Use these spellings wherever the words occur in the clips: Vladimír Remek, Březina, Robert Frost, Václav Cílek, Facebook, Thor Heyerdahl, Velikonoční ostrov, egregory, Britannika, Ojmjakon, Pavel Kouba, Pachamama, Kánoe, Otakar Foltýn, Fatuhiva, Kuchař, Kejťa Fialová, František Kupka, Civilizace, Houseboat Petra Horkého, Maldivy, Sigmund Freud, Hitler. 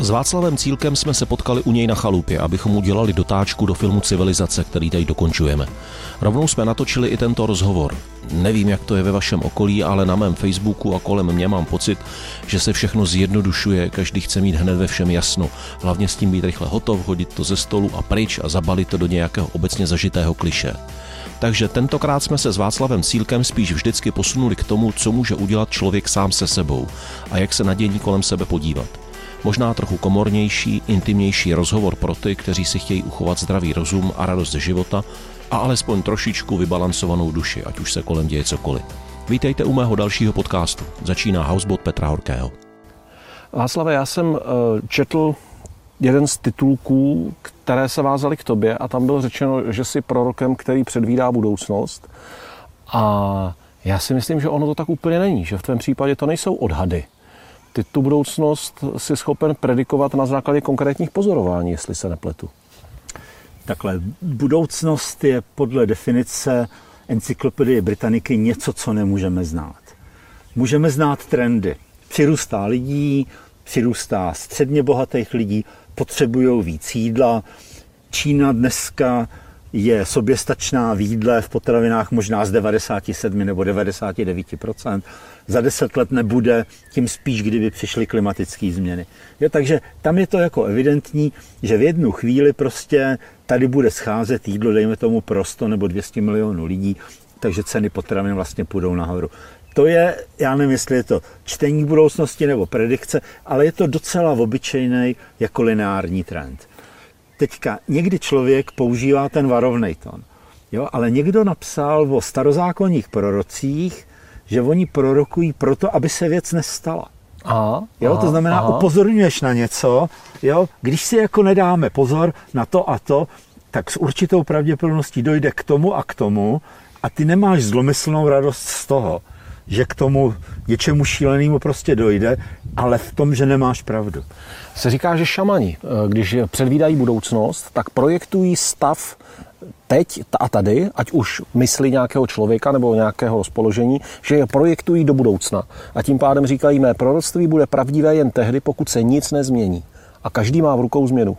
S Václavem Cílkem jsme se potkali u něj na chalupě, abychom udělali dotáčku do filmu Civilizace, který tady dokončujeme. Rovnou jsme natočili i tento rozhovor. Nevím, jak to je ve vašem okolí, ale na mém Facebooku a kolem mě mám pocit, že se všechno zjednodušuje, každý chce mít hned ve všem jasno. Hlavně s tím být rychle hotov, hodit to ze stolu a pryč a zabalit to do nějakého obecně zažitého klišé. Takže tentokrát jsme se s Václavem Cílkem spíš vždycky posunuli k tomu, co může udělat člověk sám se sebou a jak se na dění kolem sebe podívat. Možná trochu komornější, intimnější rozhovor pro ty, kteří si chtějí uchovat zdravý rozum a radost ze života a alespoň trošičku vybalancovanou duši, ať už se kolem děje cokoliv. Vítejte u mého dalšího podcastu. Začíná Houseboat Petra Horkého. Václave, já jsem četl jeden z titulků, které se vázaly k tobě a tam bylo řečeno, že jsi prorokem, který předvídá budoucnost. A já si myslím, že ono to tak úplně není, že v tvém případě to nejsou odhady. Ty tu budoucnost jsi schopen predikovat na základě konkrétních pozorování, jestli se nepletu. Takhle, budoucnost je podle definice encyklopedie Britanniky něco, co nemůžeme znát. Můžeme znát trendy. Přirůstá lidí, přirůstá středně bohatých lidí, potřebují víc jídla. Čína dneska je soběstačná v jídle, v potravinách možná z 97 nebo 99%. Za 10 let nebude, tím spíš, kdyby přišly klimatické změny. Jo, takže tam je to jako evidentní, že v jednu chvíli prostě tady bude scházet jídlo, dejme tomu pro 100 nebo 200 milionů lidí, takže ceny potravin vlastně půjdou nahoru. To je, já nevím, jestli je to čtení budoucnosti nebo predikce, ale je to docela obyčejný jako lineární trend. Teďka někdy člověk používá ten varovnej tón, jo, ale někdo napsal o starozákonních prorocích, že oni prorokují proto, aby se věc nestala. To znamená, upozorňuješ na něco, jo, když si jako nedáme pozor na to a to, tak s určitou pravděpodobností dojde k tomu a ty nemáš zlomyslnou radost z toho, že k tomu něčemu šílenému prostě dojde, ale v tom, že nemáš pravdu. Se říká, že šamani, když předvídají budoucnost, tak projektují stav teď a tady, ať už mysli nějakého člověka nebo nějakého rozpoložení, že je projektují do budoucna. A tím pádem říkají, mé proroctví bude pravdivé jen tehdy, pokud se nic nezmění. A každý má v rukou změnu.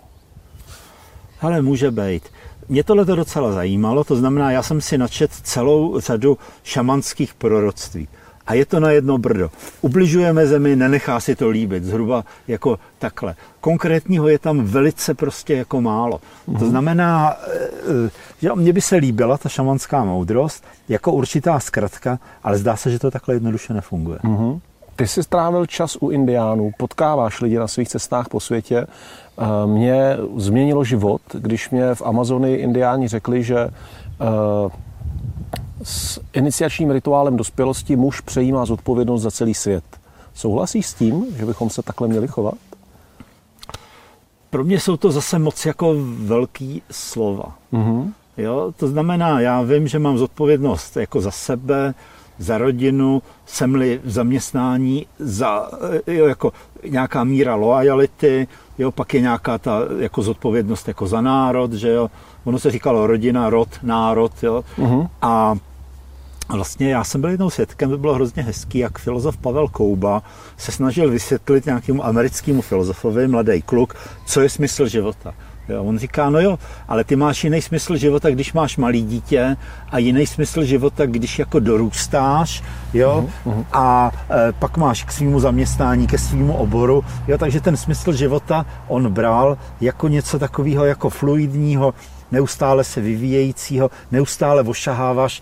Hele, může být. Mě tohle to docela zajímalo, to znamená, já jsem si načetl celou řadu šamanských proroctví. A je to na jedno brdo. Ubližujeme zemi, nenechá si to líbit, zhruba jako takhle. Konkrétního je tam velice prostě jako málo. To znamená, že mně by se líbila ta šamanská moudrost jako určitá zkratka, ale zdá se, že to takhle jednoduše nefunguje. Ty jsi strávil čas u Indiánů, potkáváš lidi na svých cestách po světě. Mě změnilo život, když mě v Amazonii Indiáni řekli, že s iniciačním rituálem dospělosti muž přejímá zodpovědnost za celý svět. Souhlasíš s tím, že bychom se takhle měli chovat? Pro mě jsou to zase moc jako velký slova. Jo, to znamená, já vím, že mám zodpovědnost jako za sebe, za rodinu, jsem-li v zaměstnání, za jako nějaká míra loajality, jo, pak je nějaká ta jako zodpovědnost jako za národ, že jo. Ono se říkalo rodina, rod, národ, jo. A vlastně já jsem byl jednou svědkem, to bylo hrozně hezký, jak filozof Pavel Kouba se snažil vysvětlit nějakému americkému filozofovi, mladý kluk, co je smysl života. Jo, on říká, no jo, ale ty máš jiný smysl života, když máš malý dítě a jiný smysl života, když jako dorůstáš, jo, a pak máš k svýmu zaměstnání, ke svýmu oboru, jo, takže ten smysl života on bral jako něco takového jako fluidního, neustále se vyvíjejícího, neustále ošaháváš,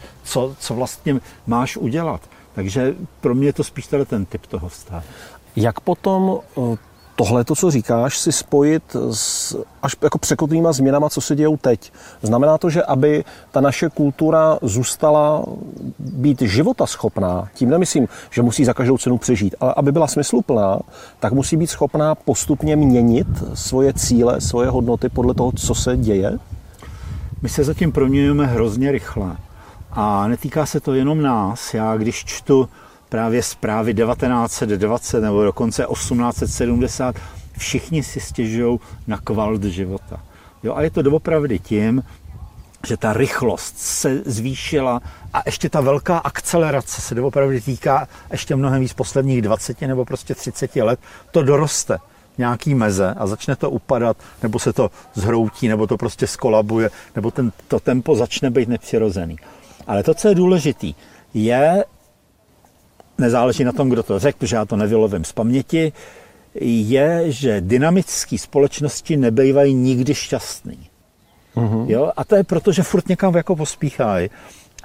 co vlastně máš udělat. Takže pro mě je to spíš ten typ toho vztahu. Jak potom tohle, co říkáš, si spojit s až jako překotnýma změnama, co se dějou teď. Znamená to, že aby ta naše kultura zůstala být životaschopná, tím nemyslím, že musí za každou cenu přežít, ale aby byla smysluplná, tak musí být schopná postupně měnit svoje cíle, svoje hodnoty podle toho, co se děje? My se zatím proměňujeme hrozně rychle. A netýká se to jenom nás. Já když čtu právě zprávy 1920 nebo dokonce 1870, všichni si stěžují na kvalt života. Jo, a je to doopravdy tím, že ta rychlost se zvýšila a ještě ta velká akcelerace se doopravdy týká ještě mnohem víc posledních 20 nebo prostě 30 let, to doroste. nějaký meze a začne to upadat, nebo se to zhroutí, nebo to prostě skolabuje, nebo to tempo začne být nepřirozený. Ale to, co je důležitý, je, nezáleží na tom, kdo to řekl, protože já to nevylovím z paměti, je, že dynamické společnosti nebejvají nikdy šťastný. Jo? A to je proto, že furt někam jako pospíchají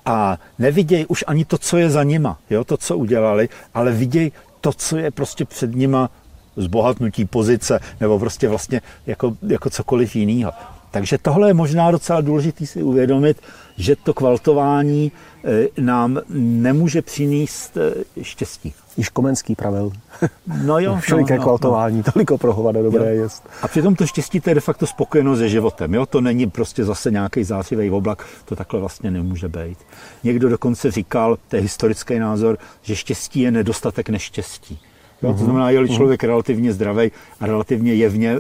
a nevidějí už ani to, co je za nima, jo? To, co udělali, ale vidějí to, co je prostě před nima zbohatnutí pozice nebo prostě vlastně jako cokoliv jiného. Takže tohle je možná docela důležité si uvědomit, že to kvaltování nám nemůže přinést štěstí. Již Komenský pravil. No jo. Všeliké kvaltování, toliko pro hovada dobré jest. A přitom to štěstí to je de facto spokojenost se životem. Jo? To není prostě zase nějaký zářivý oblak, to takhle vlastně nemůže být. Někdo dokonce říkal, to je historický názor, že štěstí je nedostatek neštěstí. Jo? To znamená, je-li člověk relativně zdravý a relativně jevně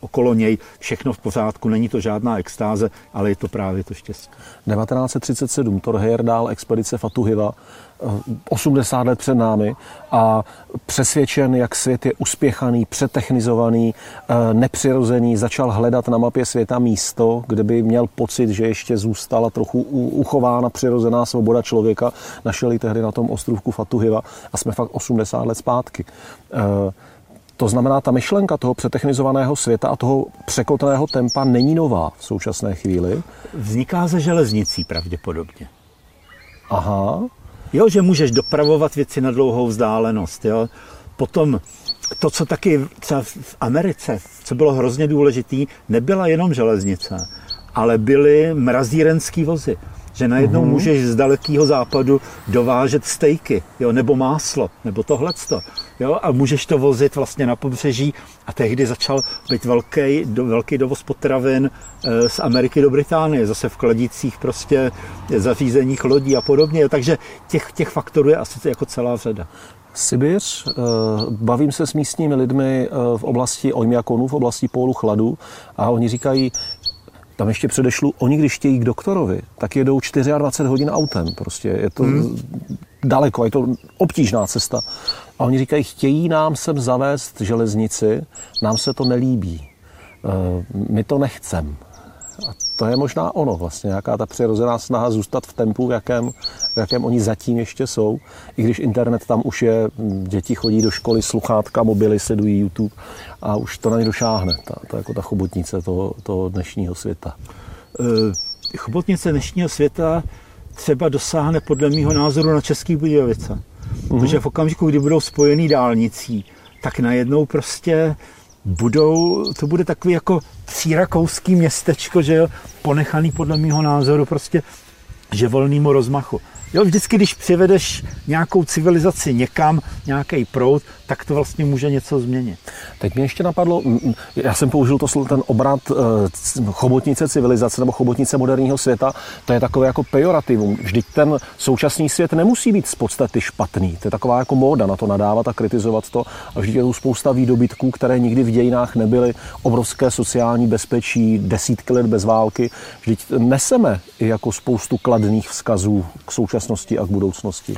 okolo něj všechno v pořádku, není to žádná extáze, ale je to právě to štěstí. 1937, Thor Heyerdahl, expedice Fatuhiva, 80 let před námi a přesvědčen, jak svět je uspěchaný, přetechnizovaný, nepřirozený, začal hledat na mapě světa místo, kde by měl pocit, že ještě zůstala trochu uchována přirozená svoboda člověka. Našel ji tehdy na tom ostrůvku Fatuhiva a jsme fakt 80 let zpátky. To znamená, ta myšlenka toho přetechnizovaného světa a toho překotného tempa není nová v současné chvíli. Vzniká ze železnicí pravděpodobně. Aha. Jo, že můžeš dopravovat věci na dlouhou vzdálenost. Jo. Potom to, co taky třeba v Americe, co bylo hrozně důležité, nebyla jenom železnice, ale byly mrazírenský vozy. Že najednou můžeš z dalekého západu dovážet stejky, jo, nebo máslo, nebo tohleto. Jo, a můžeš to vozit vlastně na pobřeží. A tehdy začal být velký dovoz potravin z Ameriky do Británie, zase v kladících prostě zařízeních lodí a podobně. Takže těch faktorů je asi jako celá řada. Sibiř, bavím se s místními lidmi v oblasti Ojmjakonu, v oblasti pólu chladu a oni říkají, tam ještě předešlu, oni když chtějí k doktorovi, tak jedou 24 hodin autem. Prostě je to daleko, je to obtížná cesta. A oni říkají, chtějí nám sem zavést železnici, nám se to nelíbí. My to nechcem. A to je možná ono vlastně, nějaká ta přirozená snaha zůstat v tempu, v jakém oni zatím ještě jsou. I když internet tam už je, děti chodí do školy, sluchátka, mobily, sledují YouTube a už to na ně došáhne. To je jako ta chobotnice toho dnešního světa. Chobotnice dnešního světa třeba dosáhne podle mého názoru na Český Budějovice. Protože v okamžiku, kdy budou spojený dálnicí, tak najednou prostě to bude takový jako přírakouský městečko, že jo, ponechaný podle mýho názoru prostě že volnému rozmachu. Jo, vždycky, když přivedeš nějakou civilizaci někam, nějaký proud, tak to vlastně může něco změnit. Teď mě ještě napadlo, já jsem použil ten obrat chobotnice civilizace nebo chobotnice moderního světa, to je takové jako pejorativum. Vždyť ten současný svět nemusí být z podstaty špatný. To je taková jako móda na to nadávat a kritizovat to. A vždyť je tu spousta výdobytků, které nikdy v dějinách nebyly. Obrovské sociální bezpečí, desítky let bez války. Vždyť neseme i jako spoustu kladných vzkazů k současnosti a k budoucnosti.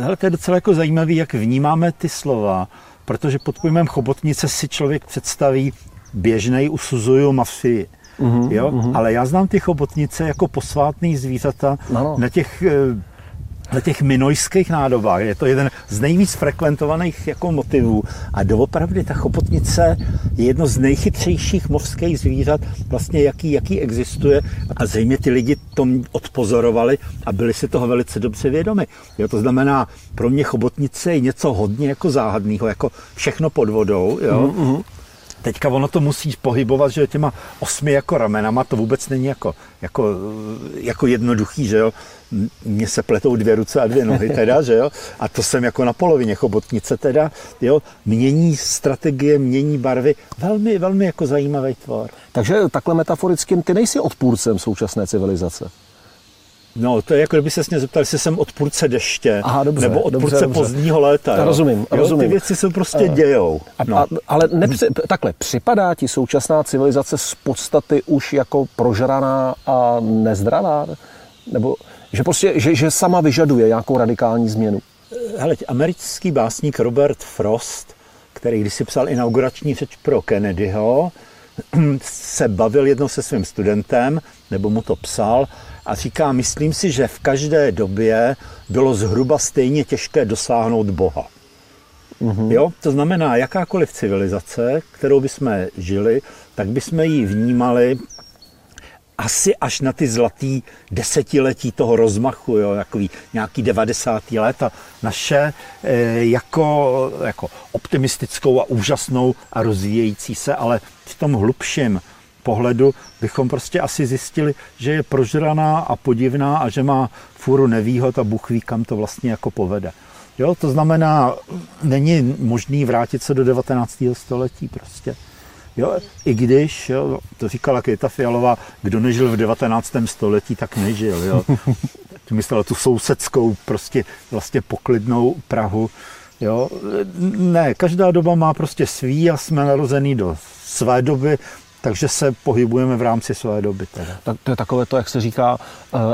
Hele, to je docela jako zajímavé, jak vnímáme ty slova, protože pod pojmem chobotnice si člověk představí běžnej usuzuju mafii, jo? Ale já znám ty chobotnice jako posvátný zvířata na těch minojských nádobách. Je to jeden z nejvíc frekventovaných jako motivů. A doopravdy ta chobotnice je jedno z nejchytřejších mořských zvířat, vlastně jaký existuje. A zřejmě ty lidi to odpozorovali a byli si toho velice dobře vědomi. Jo, to znamená, pro mě chobotnice je něco hodně jako záhadného, jako všechno pod vodou. Jo? Teďka ono to musí pohybovat, že těma 8 jako ramenama, to vůbec není jako jednoduchý, že jo. Mně se pletou 2 ruce a 2 nohy teda, že jo. A to jsem jako na polovině chobotnice teda, jo. Mění strategie, mění barvy. Velmi, velmi jako zajímavý tvor. Takže takhle metaforickým, ty nejsi odpůrcem současné civilizace. No, to je jako kdyby se mě zeptal, jestli jsem odpůrce deště, nebo odpůrce pozdního léta. Jo? Rozumím. Jo, ty věci se prostě dějou. Ale připadá ti současná civilizace z podstaty už jako prožraná a nezdravá? Nebo že sama vyžaduje nějakou radikální změnu? Hele, americký básník Robert Frost, který když si psal inaugurační řeč pro Kennedyho, se bavil jednou se svým studentem, nebo mu to psal, a říká, myslím si, že v každé době bylo zhruba stejně těžké dosáhnout Boha. Mm-hmm. Jo? To znamená, jakákoliv civilizace, kterou bychom žili, tak bychom ji vnímali asi až na ty zlatý desetiletí toho rozmachu, jo? Nějaký 90. let, a naše jako optimistickou a úžasnou a rozvíjející se, ale v tom hlubším pohledu bychom prostě asi zjistili, že je prožraná a podivná a že má fůru nevýhod a Bůh ví, kam to vlastně jako povede. Jo, to znamená, není možný vrátit se do 19. století prostě. Jo, i když, jo, to říkala Kejťa Fialová, kdo nežil v 19. století, tak nežil. Jo. Myslela tu sousedskou, prostě vlastně poklidnou Prahu. Jo. Ne, každá doba má prostě svý a jsme narozený do své doby, takže se pohybujeme v rámci své doby. Teda. Tak to je takové to, jak se říká,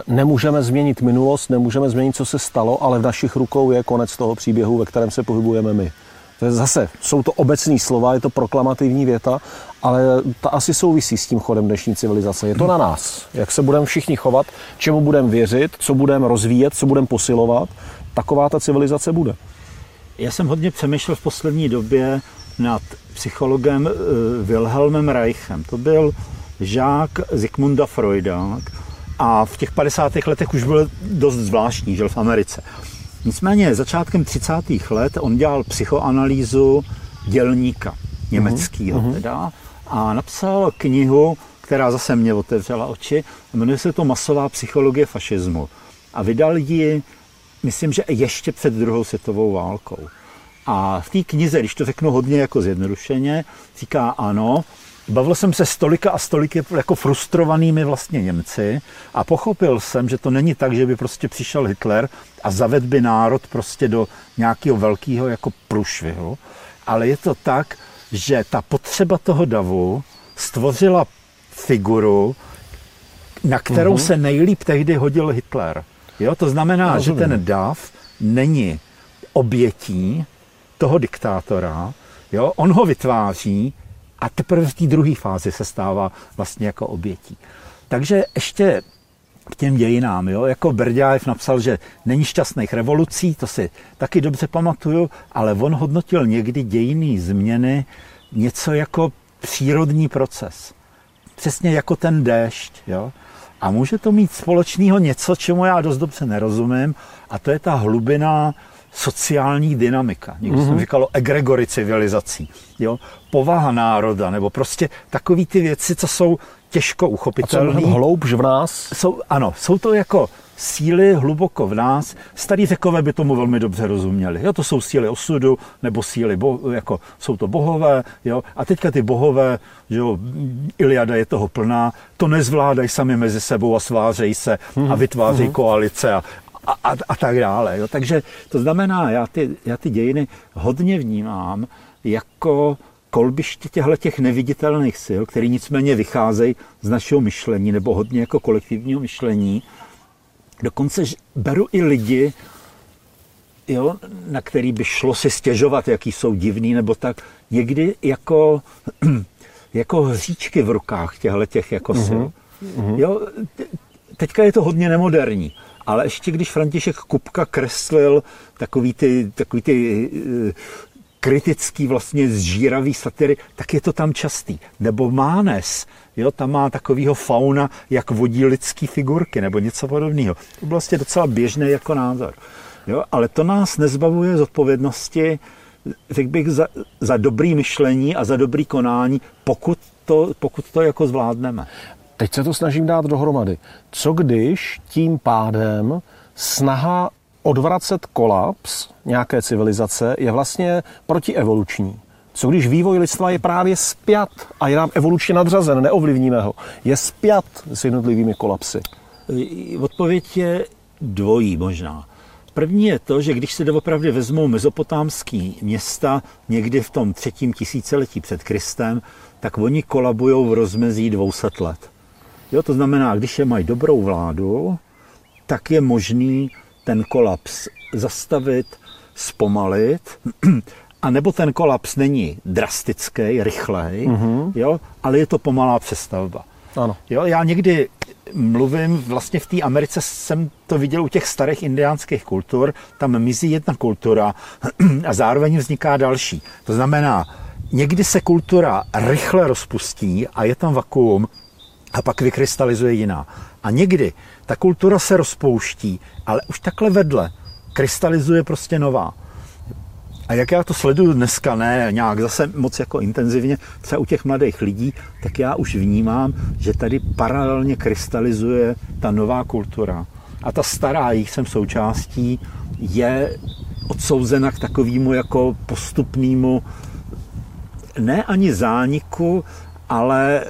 nemůžeme změnit minulost, nemůžeme změnit, co se stalo, ale v našich rukou je konec toho příběhu, ve kterém se pohybujeme my. To je zase, jsou to obecné slova, je to proklamativní věta, ale ta asi souvisí s tím chodem dnešní civilizace. Je to na nás, jak se budeme všichni chovat, čemu budeme věřit, co budeme rozvíjet, co budeme posilovat, taková ta civilizace bude. Já jsem hodně přemýšlel v poslední době nad psychologem Wilhelmem Reichem. To byl žák Sigmunda Freuda a v těch 50. letech už byl dost zvláštní, žil v Americe. Nicméně začátkem 30. let on dělal psychoanalýzu dělníka německého teda a napsal knihu, která zase mě otevřela oči, jmenuje se to Masová psychologie fašismu a vydal ji, myslím, že ještě před druhou světovou válkou. A v té knize, když to řeknu hodně jako zjednodušeně, říká ano, bavil jsem se stolika jako frustrovanými vlastně Němci a pochopil jsem, že to není tak, že by prostě přišel Hitler a zavedl by národ prostě do nějakého velkého jako průšvihu, ale je to tak, že ta potřeba toho davu stvořila figuru, na kterou se nejlíp tehdy hodil Hitler. Jo, to znamená, že ten dav není obětí toho diktátora, jo, on ho vytváří a teprve v té druhé fázi se stává vlastně jako obětí. Takže ještě k těm dějinám, jo, jako Berďájev napsal, že není šťastných revolucí, to si taky dobře pamatuju, ale on hodnotil někdy dějinné změny něco jako přírodní proces. Přesně jako ten déšť, jo. A může to mít společného něco, čemu já dost dobře nerozumím, a to je ta hlubina sociální dynamika. Někdy jsem říkalo egregory civilizací. Jo? Povaha národa, nebo prostě takový ty věci, co jsou těžko uchopitelné. A co hloubš v nás? Jsou to jako síly hluboko v nás. Starí Řekové by tomu velmi dobře rozuměli. Jo? To jsou síly osudu, nebo síly, jako jsou to bohové. Jo? A teďka ty bohové, jo, Iliada je toho plná, to nezvládají sami mezi sebou a svářejí se a vytvářejí koalice a tak dále. Jo. Takže to znamená, já ty dějiny hodně vnímám jako kolbiště těchto neviditelných sil, které nicméně vycházejí z našeho myšlení, nebo hodně jako kolektivního myšlení. Dokonce beru i lidi, jo, na který by šlo si stěžovat, jaký jsou divný, nebo tak. Někdy jako hříčky v rukách těchto jako sil. Jo, teďka je to hodně nemoderní. Ale ještě když František Kupka kreslil takový ty kritický vlastně zžíravý satiry, tak je to tam častý. Nebo Mánes, jo, tam má takovýho fauna, jak vodí lidský figurky, nebo něco podobného. To byl vlastně docela běžný jako názor. Jo, ale to nás nezbavuje zodpovědnosti, řekl bych, za dobrý myšlení a za dobrý konání, pokud to jako zvládneme. Teď se to snažím dát dohromady. Co když tím pádem snaha odvracet kolaps nějaké civilizace je vlastně protievoluční? Co když vývoj lidstva je právě spjat a je nám evolučně nadřazen, neovlivníme ho, je spjat s jednotlivými kolapsy? Odpověď je dvojí možná. První je to, že když se doopravdy vezmou mezopotámský města někdy v tom 3. tisíciletí před Kristem, tak oni kolabujou v rozmezí 200 let. Jo, to znamená, když je mají dobrou vládu, tak je možný ten kolaps zastavit, zpomalit A nebo ten kolaps není drastický, rychlej, jo, ale je to pomalá přestavba. Ano. Jo, já někdy mluvím, vlastně v té Americe jsem to viděl u těch starých indiánských kultur, tam mizí jedna kultura a zároveň vzniká další. To znamená, někdy se kultura rychle rozpustí a je tam vakuum a pak vykrystalizuje jiná. A někdy ta kultura se rozpouští, ale už takhle vedle krystalizuje prostě nová. A jak já to sleduju dneska, ne nějak zase moc jako intenzivně, třeba u těch mladých lidí, tak já už vnímám, že tady paralelně krystalizuje ta nová kultura. A ta stará, jejich jsem součástí, je odsouzena k takovému jako postupnému, ne ani zániku, ale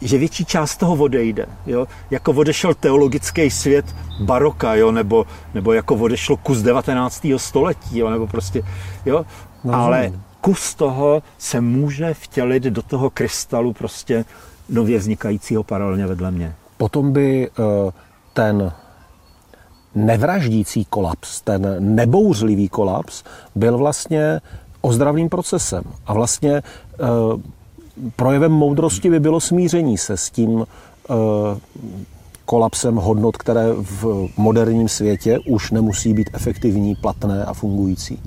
že větší část toho odejde. Jo? Jako odešel teologický svět baroka, jo? Nebo jako odešlo kus 19. století, jo? Nebo prostě, jo? Ale kus toho se může vtělit do toho krystalu prostě nově vznikajícího paralelně vedle mě. Potom by ten nevraždící kolaps, ten nebouřlivý kolaps byl vlastně ozdravným procesem a vlastně projevem moudrosti by bylo smíření se s tím kolapsem hodnot, které v moderním světě už nemusí být efektivní, platné a fungující.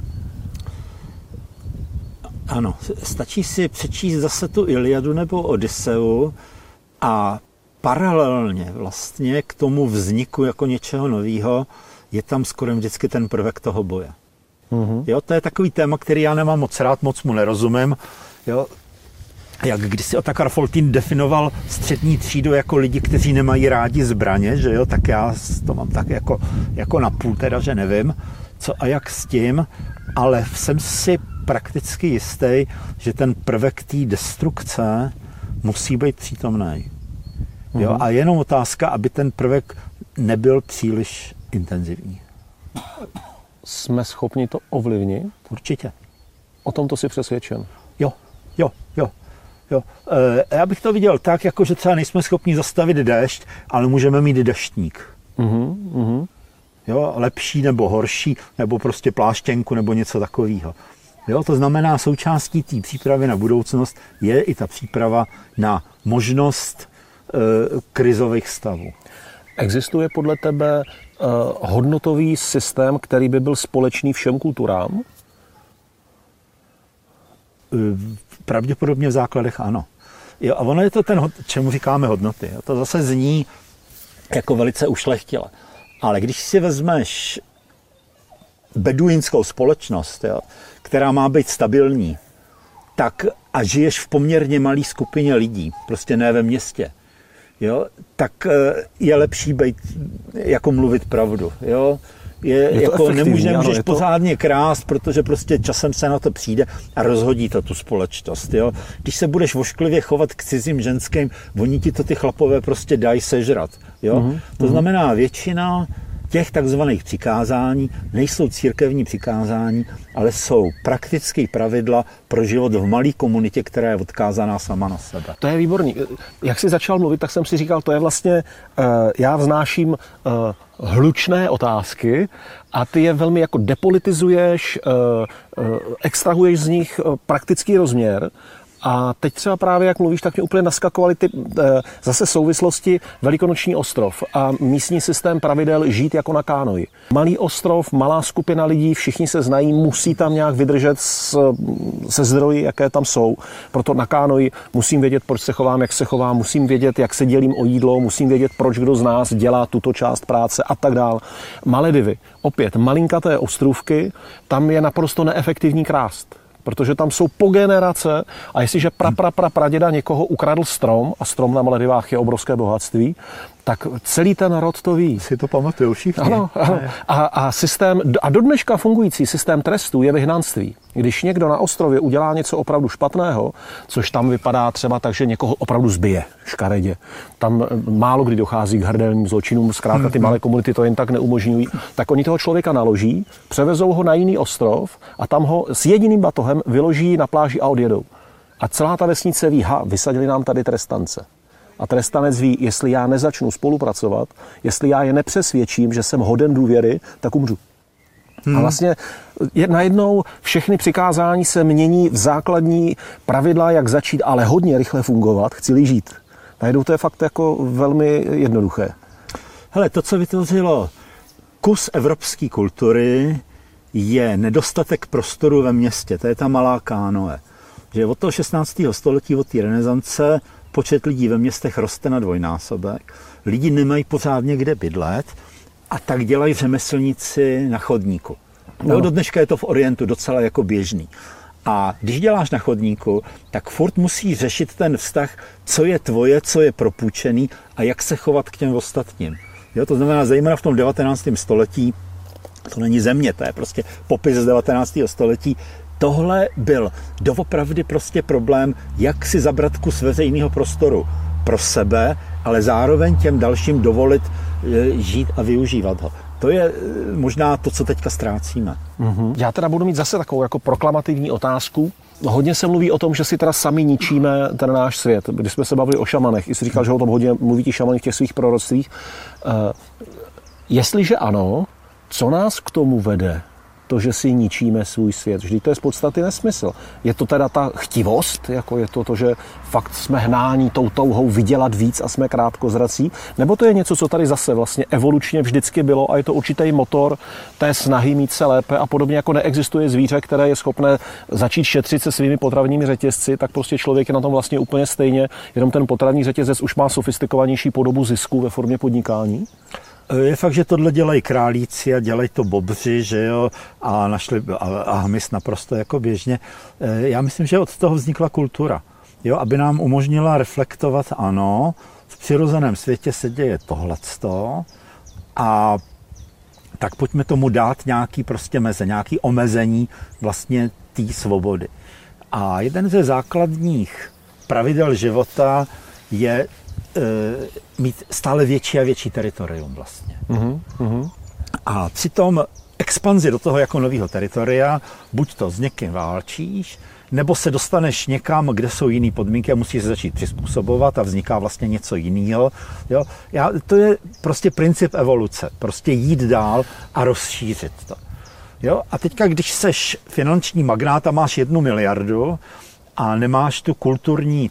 Ano, stačí si přečíst zase tu Iliadu nebo Odyseu a paralelně vlastně k tomu vzniku jako něčeho nového je tam skoro vždycky ten prvek toho boje. Mm-hmm. Jo, to je takový téma, který já nemám moc rád, moc mu nerozumím. Jo. Jak když si Otakar Foltýn definoval střední třídu jako lidi, kteří nemají rádi zbraně, že jo, tak já to mám tak jako napůl teda, že nevím, co a jak s tím, ale jsem si prakticky jistý, že ten prvek té destrukce musí být přítomný. Jo, a jenom otázka, aby ten prvek nebyl příliš intenzivní. Jsme schopni to ovlivnit? Určitě. O tom to jsi přesvědčen? Jo. Já bych to viděl tak, jako že třeba nejsme schopni zastavit déšť, ale můžeme mít deštník. Jo, lepší nebo horší, nebo prostě pláštěnku, nebo něco takového. Jo, to znamená, součástí té přípravy na budoucnost je i ta příprava na možnost krizových stavů. Existuje podle tebe hodnotový systém, který by byl společný všem kulturám? Pravděpodobně v základech ano. Jo, a ono je to ten, čemu říkáme hodnoty. Jo, to zase zní jako velice ušlechtile. Ale když si vezmeš beduínskou společnost, jo, která má být stabilní, tak a žiješ v poměrně malé skupině lidí, prostě ne ve městě, jo, tak je lepší být, jako mluvit pravdu. Jo. Je jako nemůžeš pořádně krást, protože prostě časem se na to přijde a rozhodí to tu společnost. Jo? Když se budeš vošklivě chovat k cizím ženským, oni ti to ty chlapové prostě dají sežrat. Jo? To znamená, většina těch takzvaných přikázání nejsou církevní přikázání, ale jsou praktické pravidla pro život v malé komunitě, která je odkázaná sama na sebe. To je výborný. Jak jsi začal mluvit, tak jsem si říkal, to je vlastně, já vznáším hlučné otázky a ty je velmi jako depolitizuješ, extrahuješ z nich praktický rozměr. A teď třeba právě, jak mluvíš, tak mě úplně naskakovaly ty zase souvislosti Velikonoční ostrov a místní systém pravidel žít jako na Kánoji. Malý ostrov, malá skupina lidí, všichni se znají, musí tam nějak vydržet se zdroji, jaké tam jsou. Proto na Kánoji musím vědět, proč se chovám, jak se chovám, musím vědět, jak se dělím o jídlo, musím vědět, proč kdo z nás dělá tuto část práce a tak dál. Maldivy, opět malinkaté ostrůvky, tam je naprosto neefektivní krást. Protože tam jsou po generace a jestliže praděda někoho ukradl strom, a strom na Maldivách je obrovské bohatství, tak celý ten rod to ví. Si to pamatuju všichni. Ano. A do dneška fungující systém trestů je vyhnanství. Když někdo na ostrově udělá něco opravdu špatného, což tam vypadá třeba tak, že někoho opravdu zbije škaredě. Tam málo kdy dochází k hrdelním zločinům, zkrátka ty malé komunity to jen tak neumožňují, tak oni toho člověka naloží, převezou ho na jiný ostrov a tam ho s jediným batohem vyloží na pláži a odjedou. A celá ta vesnice ví, vysadili nám tady trestance. A trestanec ví, jestli já nezačnu spolupracovat, jestli já je nepřesvědčím, že jsem hoden důvěry, tak umřu. A vlastně najednou všechny přikázání se mění v základní pravidla, jak začít, ale hodně rychle fungovat, chci-li žít. Najednou to je fakt jako velmi jednoduché. Hele, to, co vytvořilo kus evropské kultury, je nedostatek prostoru ve městě. To je ta malá Kánoe. Že od toho 16. století, od té renesance, počet lidí ve městech roste na dvojnásobek. Lidi nemají pořádně kde bydlet a tak dělají řemeslníci na chodníku. No, do dneška je to v Orientu docela jako běžný. A když děláš na chodníku, tak furt musí řešit ten vztah, co je tvoje, co je propůjčený a jak se chovat k těm ostatním. Jo, to znamená, zejména v tom 19. století, to není země, to je prostě popis z 19. století, tohle byl doopravdy prostě problém, jak si zabrat kus veřejného prostoru pro sebe, ale zároveň těm dalším dovolit žít a využívat ho. To je možná to, co teďka ztrácíme. Já teda budu mít zase takovou jako proklamativní otázku. Hodně se mluví o tom, že si teda sami ničíme ten náš svět. Když jsme se bavili o šamanech, i jsi říkal, že o tom hodně mluví ti šamani v těch svých proroctvích. Jestliže ano, co nás k tomu vede? To, že si ničíme svůj svět. Vždyť to je z podstaty nesmysl. Je to teda ta chtivost, jako je to to, že fakt jsme hnání tou touhou vydělat víc a jsme krátkozrací, nebo to je něco, co tady zase vlastně evolučně vždycky bylo a je to určitý motor té snahy mít se lépe a podobně jako neexistuje zvíře, které je schopné začít šetřit se svými potravními řetězci, tak prostě člověk je na tom vlastně úplně stejně, jenom ten potravní řetězec už má sofistikovanější podobu zisku ve formě podnikání. Je fakt, že tohle dělají králíci a dělají to bobři, že jo, a hmyz naprosto jako běžně. Já myslím, že od toho vznikla kultura, jo, aby nám umožnila reflektovat, ano, v přirozeném světě se děje tohleto a tak pojďme tomu dát nějaký prostě meze, nějaký omezení vlastně té svobody. A jeden ze základních pravidel života je mít stále větší a větší teritorium vlastně. A přitom expanzi do toho jako nového teritoria, buď to s někým válčíš, nebo se dostaneš někam, kde jsou jiné podmínky a musíš se začít přizpůsobovat a vzniká vlastně něco jiného. Jo? To je prostě princip evoluce, prostě jít dál a rozšířit to. Jo? A teďka, když seš finanční magnát a máš 1 miliardu, a nemáš tu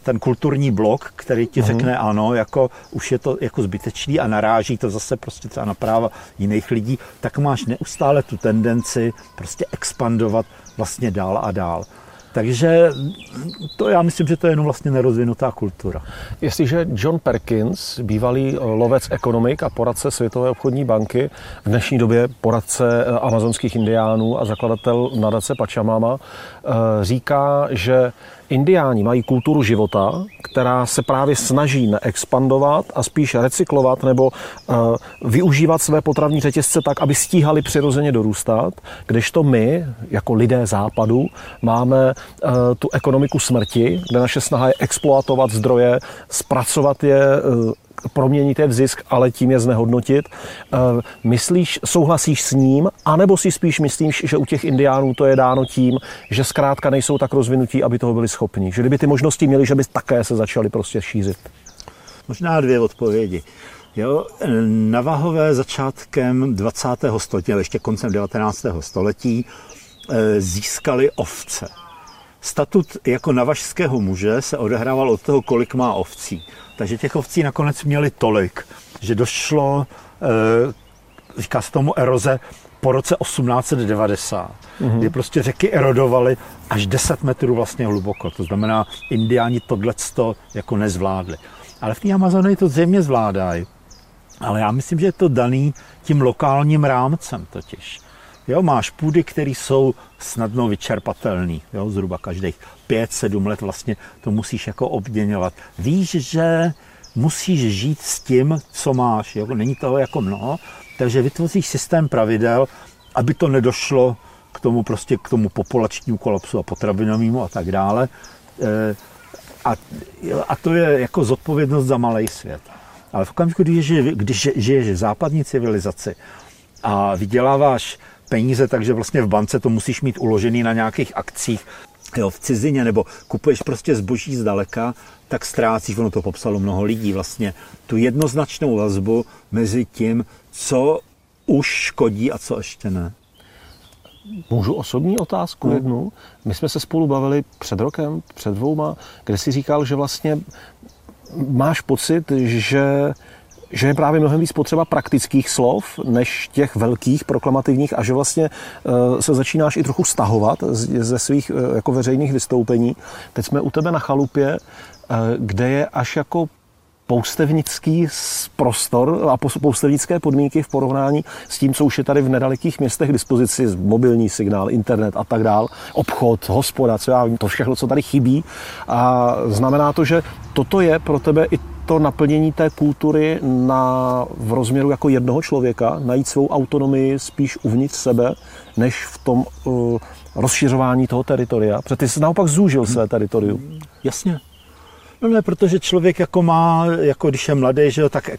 ten kulturní blok, který ti řekne ano, jako už je to jako zbytečný a naráží to zase prostě třeba na práva jiných lidí, tak máš neustále tu tendenci prostě expandovat vlastně dál a dál. Takže to já myslím, že to je jenom vlastně nerozvinutá kultura. Jestliže John Perkins, bývalý lovec ekonomik a poradce Světové obchodní banky, v dnešní době poradce amazonských indiánů a zakladatel nadace Pachamama, říká, že indiáni mají kulturu života, která se právě snaží neexpandovat a spíš recyklovat nebo využívat své potravní řetězce tak, aby stíhali přirozeně dorůstat, kdežto my, jako lidé západu, máme tu ekonomiku smrti, kde naše snaha je exploatovat zdroje, zpracovat je, proměnit je v zisk, ale tím je znehodnotit. Myslíš, souhlasíš s ním, anebo si spíš myslíš, že u těch indiánů to je dáno tím, že zkrátka nejsou tak rozvinutí, aby toho byli schopni? Že kdyby ty možnosti měli, že by také se začaly prostě šířit? Možná 2 odpovědi. Jo, Navahové začátkem 20. století, ale ještě koncem 19. století, získali ovce. Statut jako navažského muže se odehrával od toho, kolik má ovcí. Takže těch ovcí nakonec měli tolik, že došlo, říká se tomu eroze, po roce 1890, kdy prostě řeky erodovaly až 10 metrů vlastně hluboko. To znamená, indiáni tohleto jako nezvládli. Ale v té Amazonii to zřejmě zvládají. Ale já myslím, že je to daný tím lokálním rámcem totiž. Jo, máš půdy, které jsou snadno vyčerpatelné. Zhruba každých 5-7 let vlastně to musíš jako obměňovat. Víš, že musíš žít s tím, co máš. Jo? Není toho jako mnoho, takže vytvoříš systém pravidel, aby to nedošlo k tomu, prostě k tomu populačnímu kolapsu a potravinovému a tak dále. A to je jako zodpovědnost za malý svět. Ale v okamžiku, když žiješ v západní civilizaci a vyděláváš peníze, takže vlastně v bance to musíš mít uložený na nějakých akcích, jo, v cizině, nebo kupuješ prostě zboží zdaleka, tak ztrácíš, ono to popsalo mnoho lidí vlastně, tu jednoznačnou vazbu mezi tím, co už škodí a co ještě ne. Můžu osobní otázku jednu? My jsme se spolu bavili před rokem, před dvouma, kde jsi říkal, že vlastně máš pocit, že je právě mnohem víc potřeba praktických slov, než těch velkých, proklamativních, a že vlastně se začínáš i trochu stahovat ze svých jako veřejných vystoupení. Teď jsme u tebe na chalupě, kde je až jako poustevnický prostor a poustevnické podmínky v porovnání s tím, co už je tady v nedalekých městech k dispozici, mobilní signál, internet a tak dál, obchod, hospoda, co já vím, to všechno, co tady chybí. A znamená to, že toto je pro tebe i to naplnění té kultury v rozměru jako jednoho člověka, najít svou autonomii spíš uvnitř sebe, než v tom rozšiřování toho teritoria. Protože ty jsi naopak zúžil své teritorium. Jasně. No ne, protože člověk jako když je mladý, že jo, tak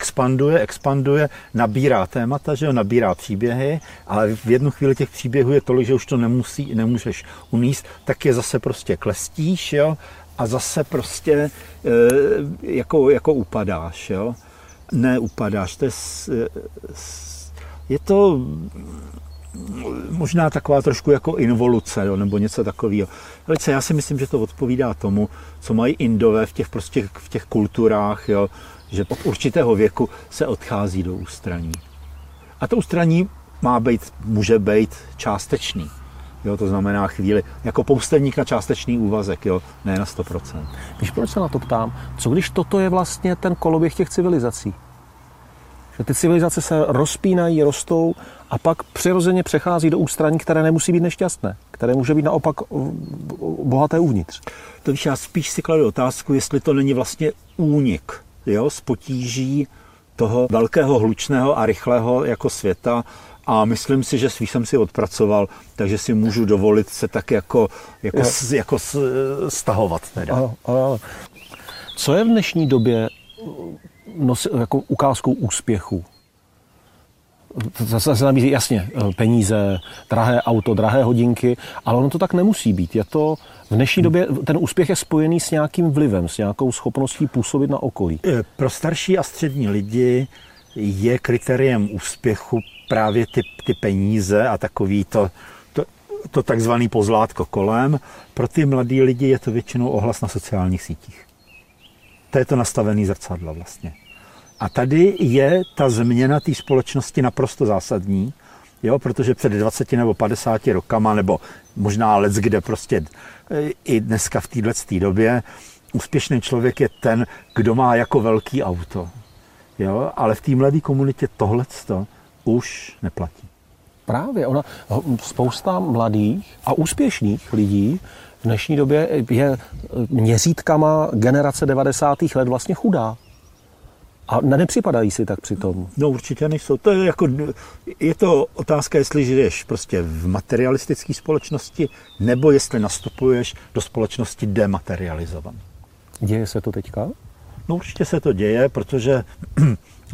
expanduje, nabírá témata, že jo, nabírá příběhy, ale v jednu chvíli těch příběhů je tolik, že už to nemůžeš uníst, tak je zase prostě klestíš, jo, a zase prostě jako upadáš, jo. Ne, upadáš, to je to možná taková trošku jako involuce, jo, nebo něco takového. Velice, já si myslím, že to odpovídá tomu, co mají Indové v těch kulturách, jo, že od určitého věku se odchází do ústraní. A to ústraní může být částečný. Jo, to znamená chvíli, jako poustevník na částečný úvazek, jo, ne na 100%. Víš, proč se na to ptám? Co když toto je vlastně ten koloběh těch civilizací? Že ty civilizace se rozpínají, rostou a pak přirozeně přechází do ústraní, které nemusí být nešťastné, které může být naopak bohaté uvnitř. To víš, já spíš si kladu otázku, jestli to není vlastně únik, jo, z potíží toho velkého, hlučného a rychlého jako světa. A myslím si, že svý jsem si odpracoval, takže si můžu dovolit se tak jako stahovat teda. Ano. Co je v dnešní době jako ukázkou úspěchu? Zase nabízí, jasně, peníze, drahé auto, drahé hodinky, ale ono to tak nemusí být. Je to v dnešní době, ten úspěch je spojený s nějakým vlivem, s nějakou schopností působit na okolí. Pro starší a střední lidi je kritériem úspěchu právě ty peníze a takový to takzvaný pozlátko kolem. Pro ty mladý lidi je to většinou ohlas na sociálních sítích. To je to nastavený zrcadlo vlastně. A tady je ta změna té společnosti naprosto zásadní, jo, protože před 20 nebo 50 rokama, nebo možná leckde prostě i dneska v této době, úspěšný člověk je ten, kdo má jako velký auto. Jo, ale v té mladé komunitě tohleto už neplatí. Právě, spousta mladých a úspěšných lidí v dnešní době je měřítkama generace 90. let vlastně chudá. A nepřipadají si tak přitom. No určitě nejsou. To je, je to otázka, jestli žiješ prostě v materialistické společnosti, nebo jestli nastupuješ do společnosti dematerializované. Děje se to teďka? No určitě se to děje, protože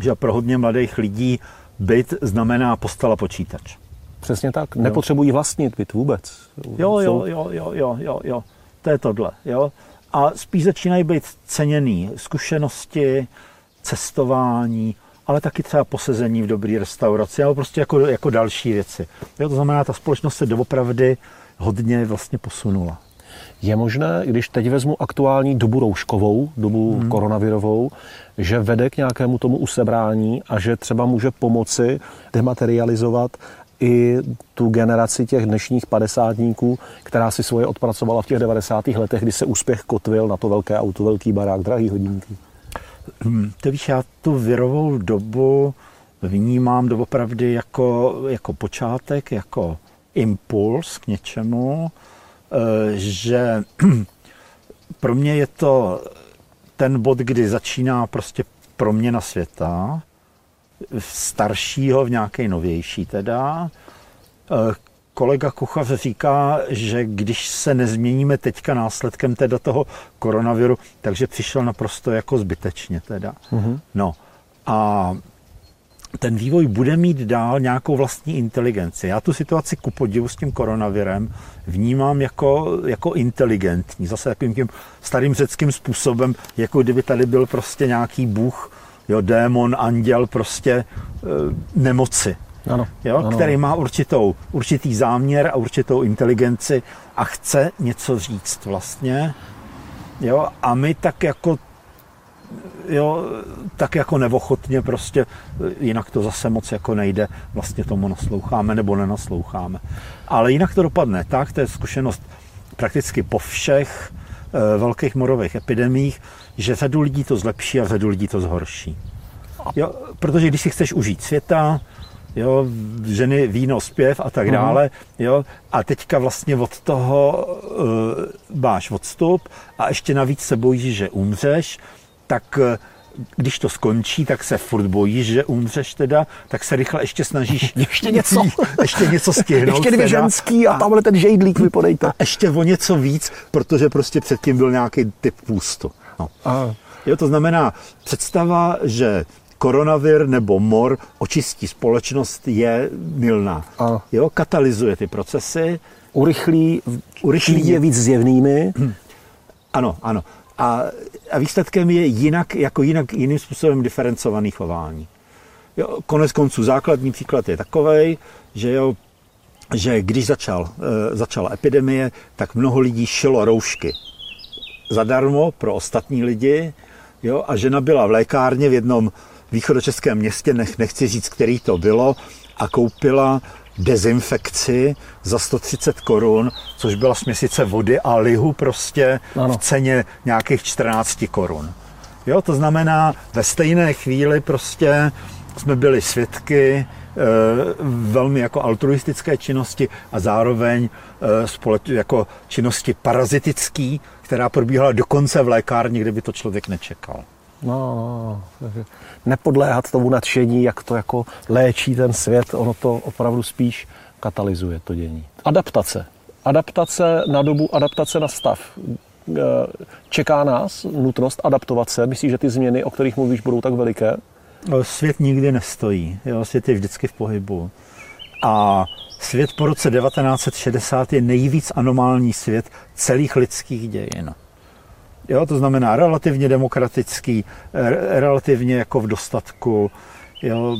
že pro hodně mladých lidí byt znamená postala počítač. Přesně tak. Nepotřebují vlastnit byt vůbec. Jo. To je tohle, jo. A spíš začínají být ceněný zkušenosti, cestování, ale taky třeba posezení v dobré restauraci, nebo prostě jako další věci. Jo, to znamená, ta společnost se doopravdy hodně vlastně posunula. Je možné, když teď vezmu aktuální dobu rouškovou, dobu koronavirovou, že vede k nějakému tomu usebrání a že třeba může pomoci dematerializovat i tu generaci těch dnešních padesátníků, která si svoje odpracovala v těch 90. letech, kdy se úspěch kotvil na to velké auto, velký barák, drahý hodinky? To víš, já tu virovou dobu vnímám doopravdy jako počátek, jako impuls k něčemu, že pro mě je to ten bod, kdy začíná prostě proměna světa, staršího v nějaké novější teda. Kolega Kuchař říká, že když se nezměníme teďka následkem teda toho koronaviru, takže přišel naprosto jako zbytečně teda. No a ten vývoj bude mít dál nějakou vlastní inteligenci. Já tu situaci ku podivu s tím koronavirem vnímám jako inteligentní. Zase takovým tím starým řeckým způsobem, jako kdyby tady byl prostě nějaký bůh, jo, démon, anděl, prostě nemoci. ano, jo, ano, který má určitý záměr a určitou inteligenci a chce něco říct vlastně. Jo, a my tak jako neochotně prostě, jinak to zase moc jako nejde, vlastně tomu nasloucháme nebo nenasloucháme. Ale jinak to dopadne tak, to je zkušenost prakticky po všech velkých morových epidemiích, že řadu lidí to zlepší a řadu lidí to zhorší. Jo, protože když si chceš užít světa, jo, ženy, víno, zpěv a tak dále, jo, a teďka vlastně od toho máš odstup a ještě navíc se bojíš, že umřeš, tak když to skončí, tak se furt bojíš, že umřeš teda, tak se rychle ještě snažíš ještě něco stihnout. Ještě dvě ženský a tamhle ten žejdlík mi podejte. A ještě o něco víc, protože prostě předtím byl nějaký typ půstu. No. Jo, to znamená, představa, že koronavir nebo mor očistí společnost, je mylná. Jo, katalyzuje ty procesy. Urychlí je víc zjevnými. Ano, ano. A výsledkem je jiným způsobem diferencovaný chování. Jo, konec konců základní příklad je takovej, že když začala epidemie, tak mnoho lidí šilo roušky zadarmo pro ostatní lidi, jo, a žena byla v lékárně v jednom východočeském městě, nechci říct, který to bylo, a koupila dezinfekci za 130 Kč, což byla směsice vody a lihu prostě, ano, v ceně nějakých 14 Kč. Jo, to znamená, ve stejné chvíli prostě jsme byli svědky velmi jako altruistické činnosti a zároveň jako činnosti parazitický, která probíhala dokonce v lékárně, kde by to člověk nečekal. No, nepodléhat tomu nadšení, jak to jako léčí ten svět, ono to opravdu spíš katalyzuje to dění. Adaptace. Adaptace na dobu, adaptace na stav. Čeká nás nutnost adaptovat se. Myslíš, že ty změny, o kterých mluvíš, budou tak veliké? Svět nikdy nestojí. Jo? Svět je vždycky v pohybu. A svět po roce 1960 je nejvíc anomální svět celých lidských dějin. Jo, to znamená relativně demokratický, relativně jako v dostatku, jo,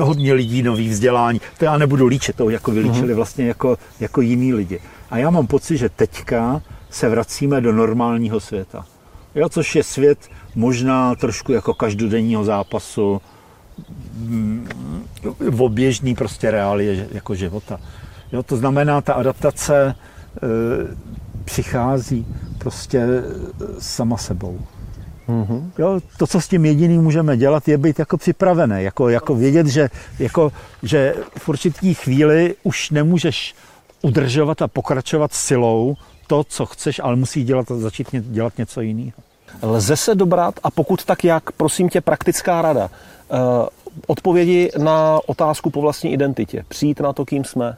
hodně lidí, nový vzdělání. To já nebudu líčit, to jako vylíčili vlastně jako jiní lidi. A já mám pocit, že teďka se vracíme do normálního světa. Jo, což je svět možná trošku jako každodenního zápasu, oběžný prostě reálie jako života. Jo, to znamená, ta adaptace přichází prostě sama sebou. Mm-hmm. Jo, to, co s tím jediným můžeme dělat, je být jako připravený, jako vědět, že v určitý chvíli už nemůžeš udržovat a pokračovat silou to, co chceš, ale musí začít dělat něco jiného. Lze se dobrat, a pokud tak jak, prosím tě, praktická rada, odpovědi na otázku po vlastní identitě, přijít na to, kým jsme,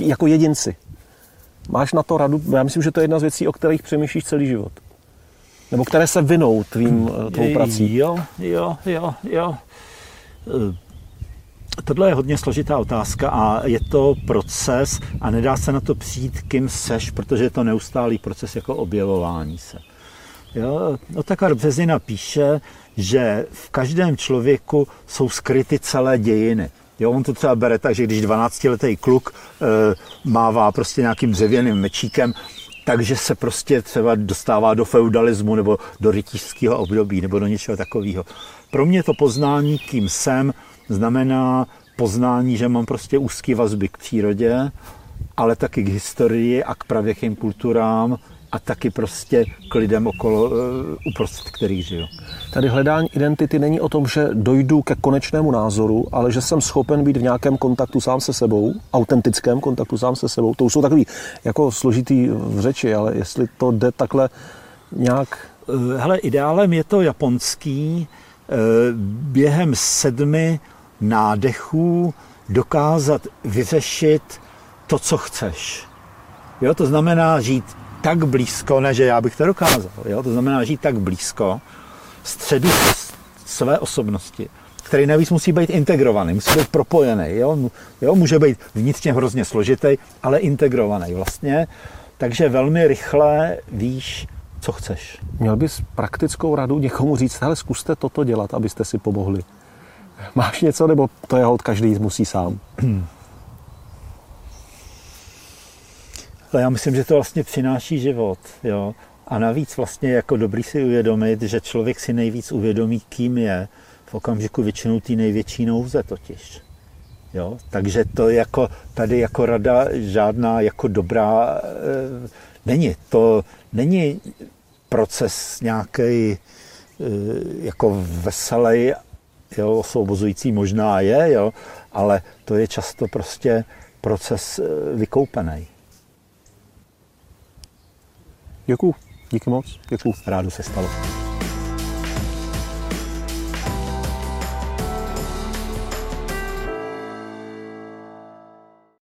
jako jedinci. Máš na to radu? Já myslím, že to je jedna z věcí, o kterých přemýšlíš celý život. Nebo které se vinou tvou prací. Jo. Tohle je hodně složitá otázka a je to proces a nedá se na to přijít, kým seš, protože je to neustálý proces jako objevování se. Jo? Otakar Březina píše, že v každém člověku jsou skryty celé dějiny. Jo, on to třeba bere tak, že když 12-letý kluk mává prostě nějakým dřevěným mečíkem, takže se prostě třeba dostává do feudalismu nebo do rytířského období nebo do něčeho takového. Pro mě to poznání, kým jsem, znamená poznání, že mám prostě úzké vazby k přírodě, ale taky k historii a k pravěkým kulturám a taky prostě k lidem uprostřed kterých žiju. Tady hledání identity není o tom, že dojdu ke konečnému názoru, ale že jsem schopen být v nějakém kontaktu sám se sebou, autentickém kontaktu sám se sebou. To už jsou takový jako složitý v řeči, ale jestli to jde takhle nějak... Hele, ideálem je to japonský. Během 7 nádechů dokázat vyřešit to, co chceš. Jo, to znamená žít tak blízko, ne že já bych to dokázal, jo? To znamená žít tak blízko středu své osobnosti, který navíc musí být integrovaný, musí být propojený, jo? Může být vnitřně hrozně složitý, ale integrovaný vlastně, takže velmi rychle víš, co chceš. Měl bys praktickou radu někomu říct, hele, zkuste toto dělat, abyste si pomohli. Máš něco, nebo to je holt, každý musí sám? Ale já myslím, že to vlastně přináší život, jo. A navíc vlastně jako dobrý si uvědomit, že člověk si nejvíc uvědomí, kým je v okamžiku většinou té největší nouze totiž. Jo? Takže to jako, tady jako rada žádná jako dobrá není. To není proces nějaký jako veselý, jo, osvobozující možná je, jo? Ale to je často prostě proces vykoupený. Děkuju. Díky moc. Děkuju. Rádo se stalo.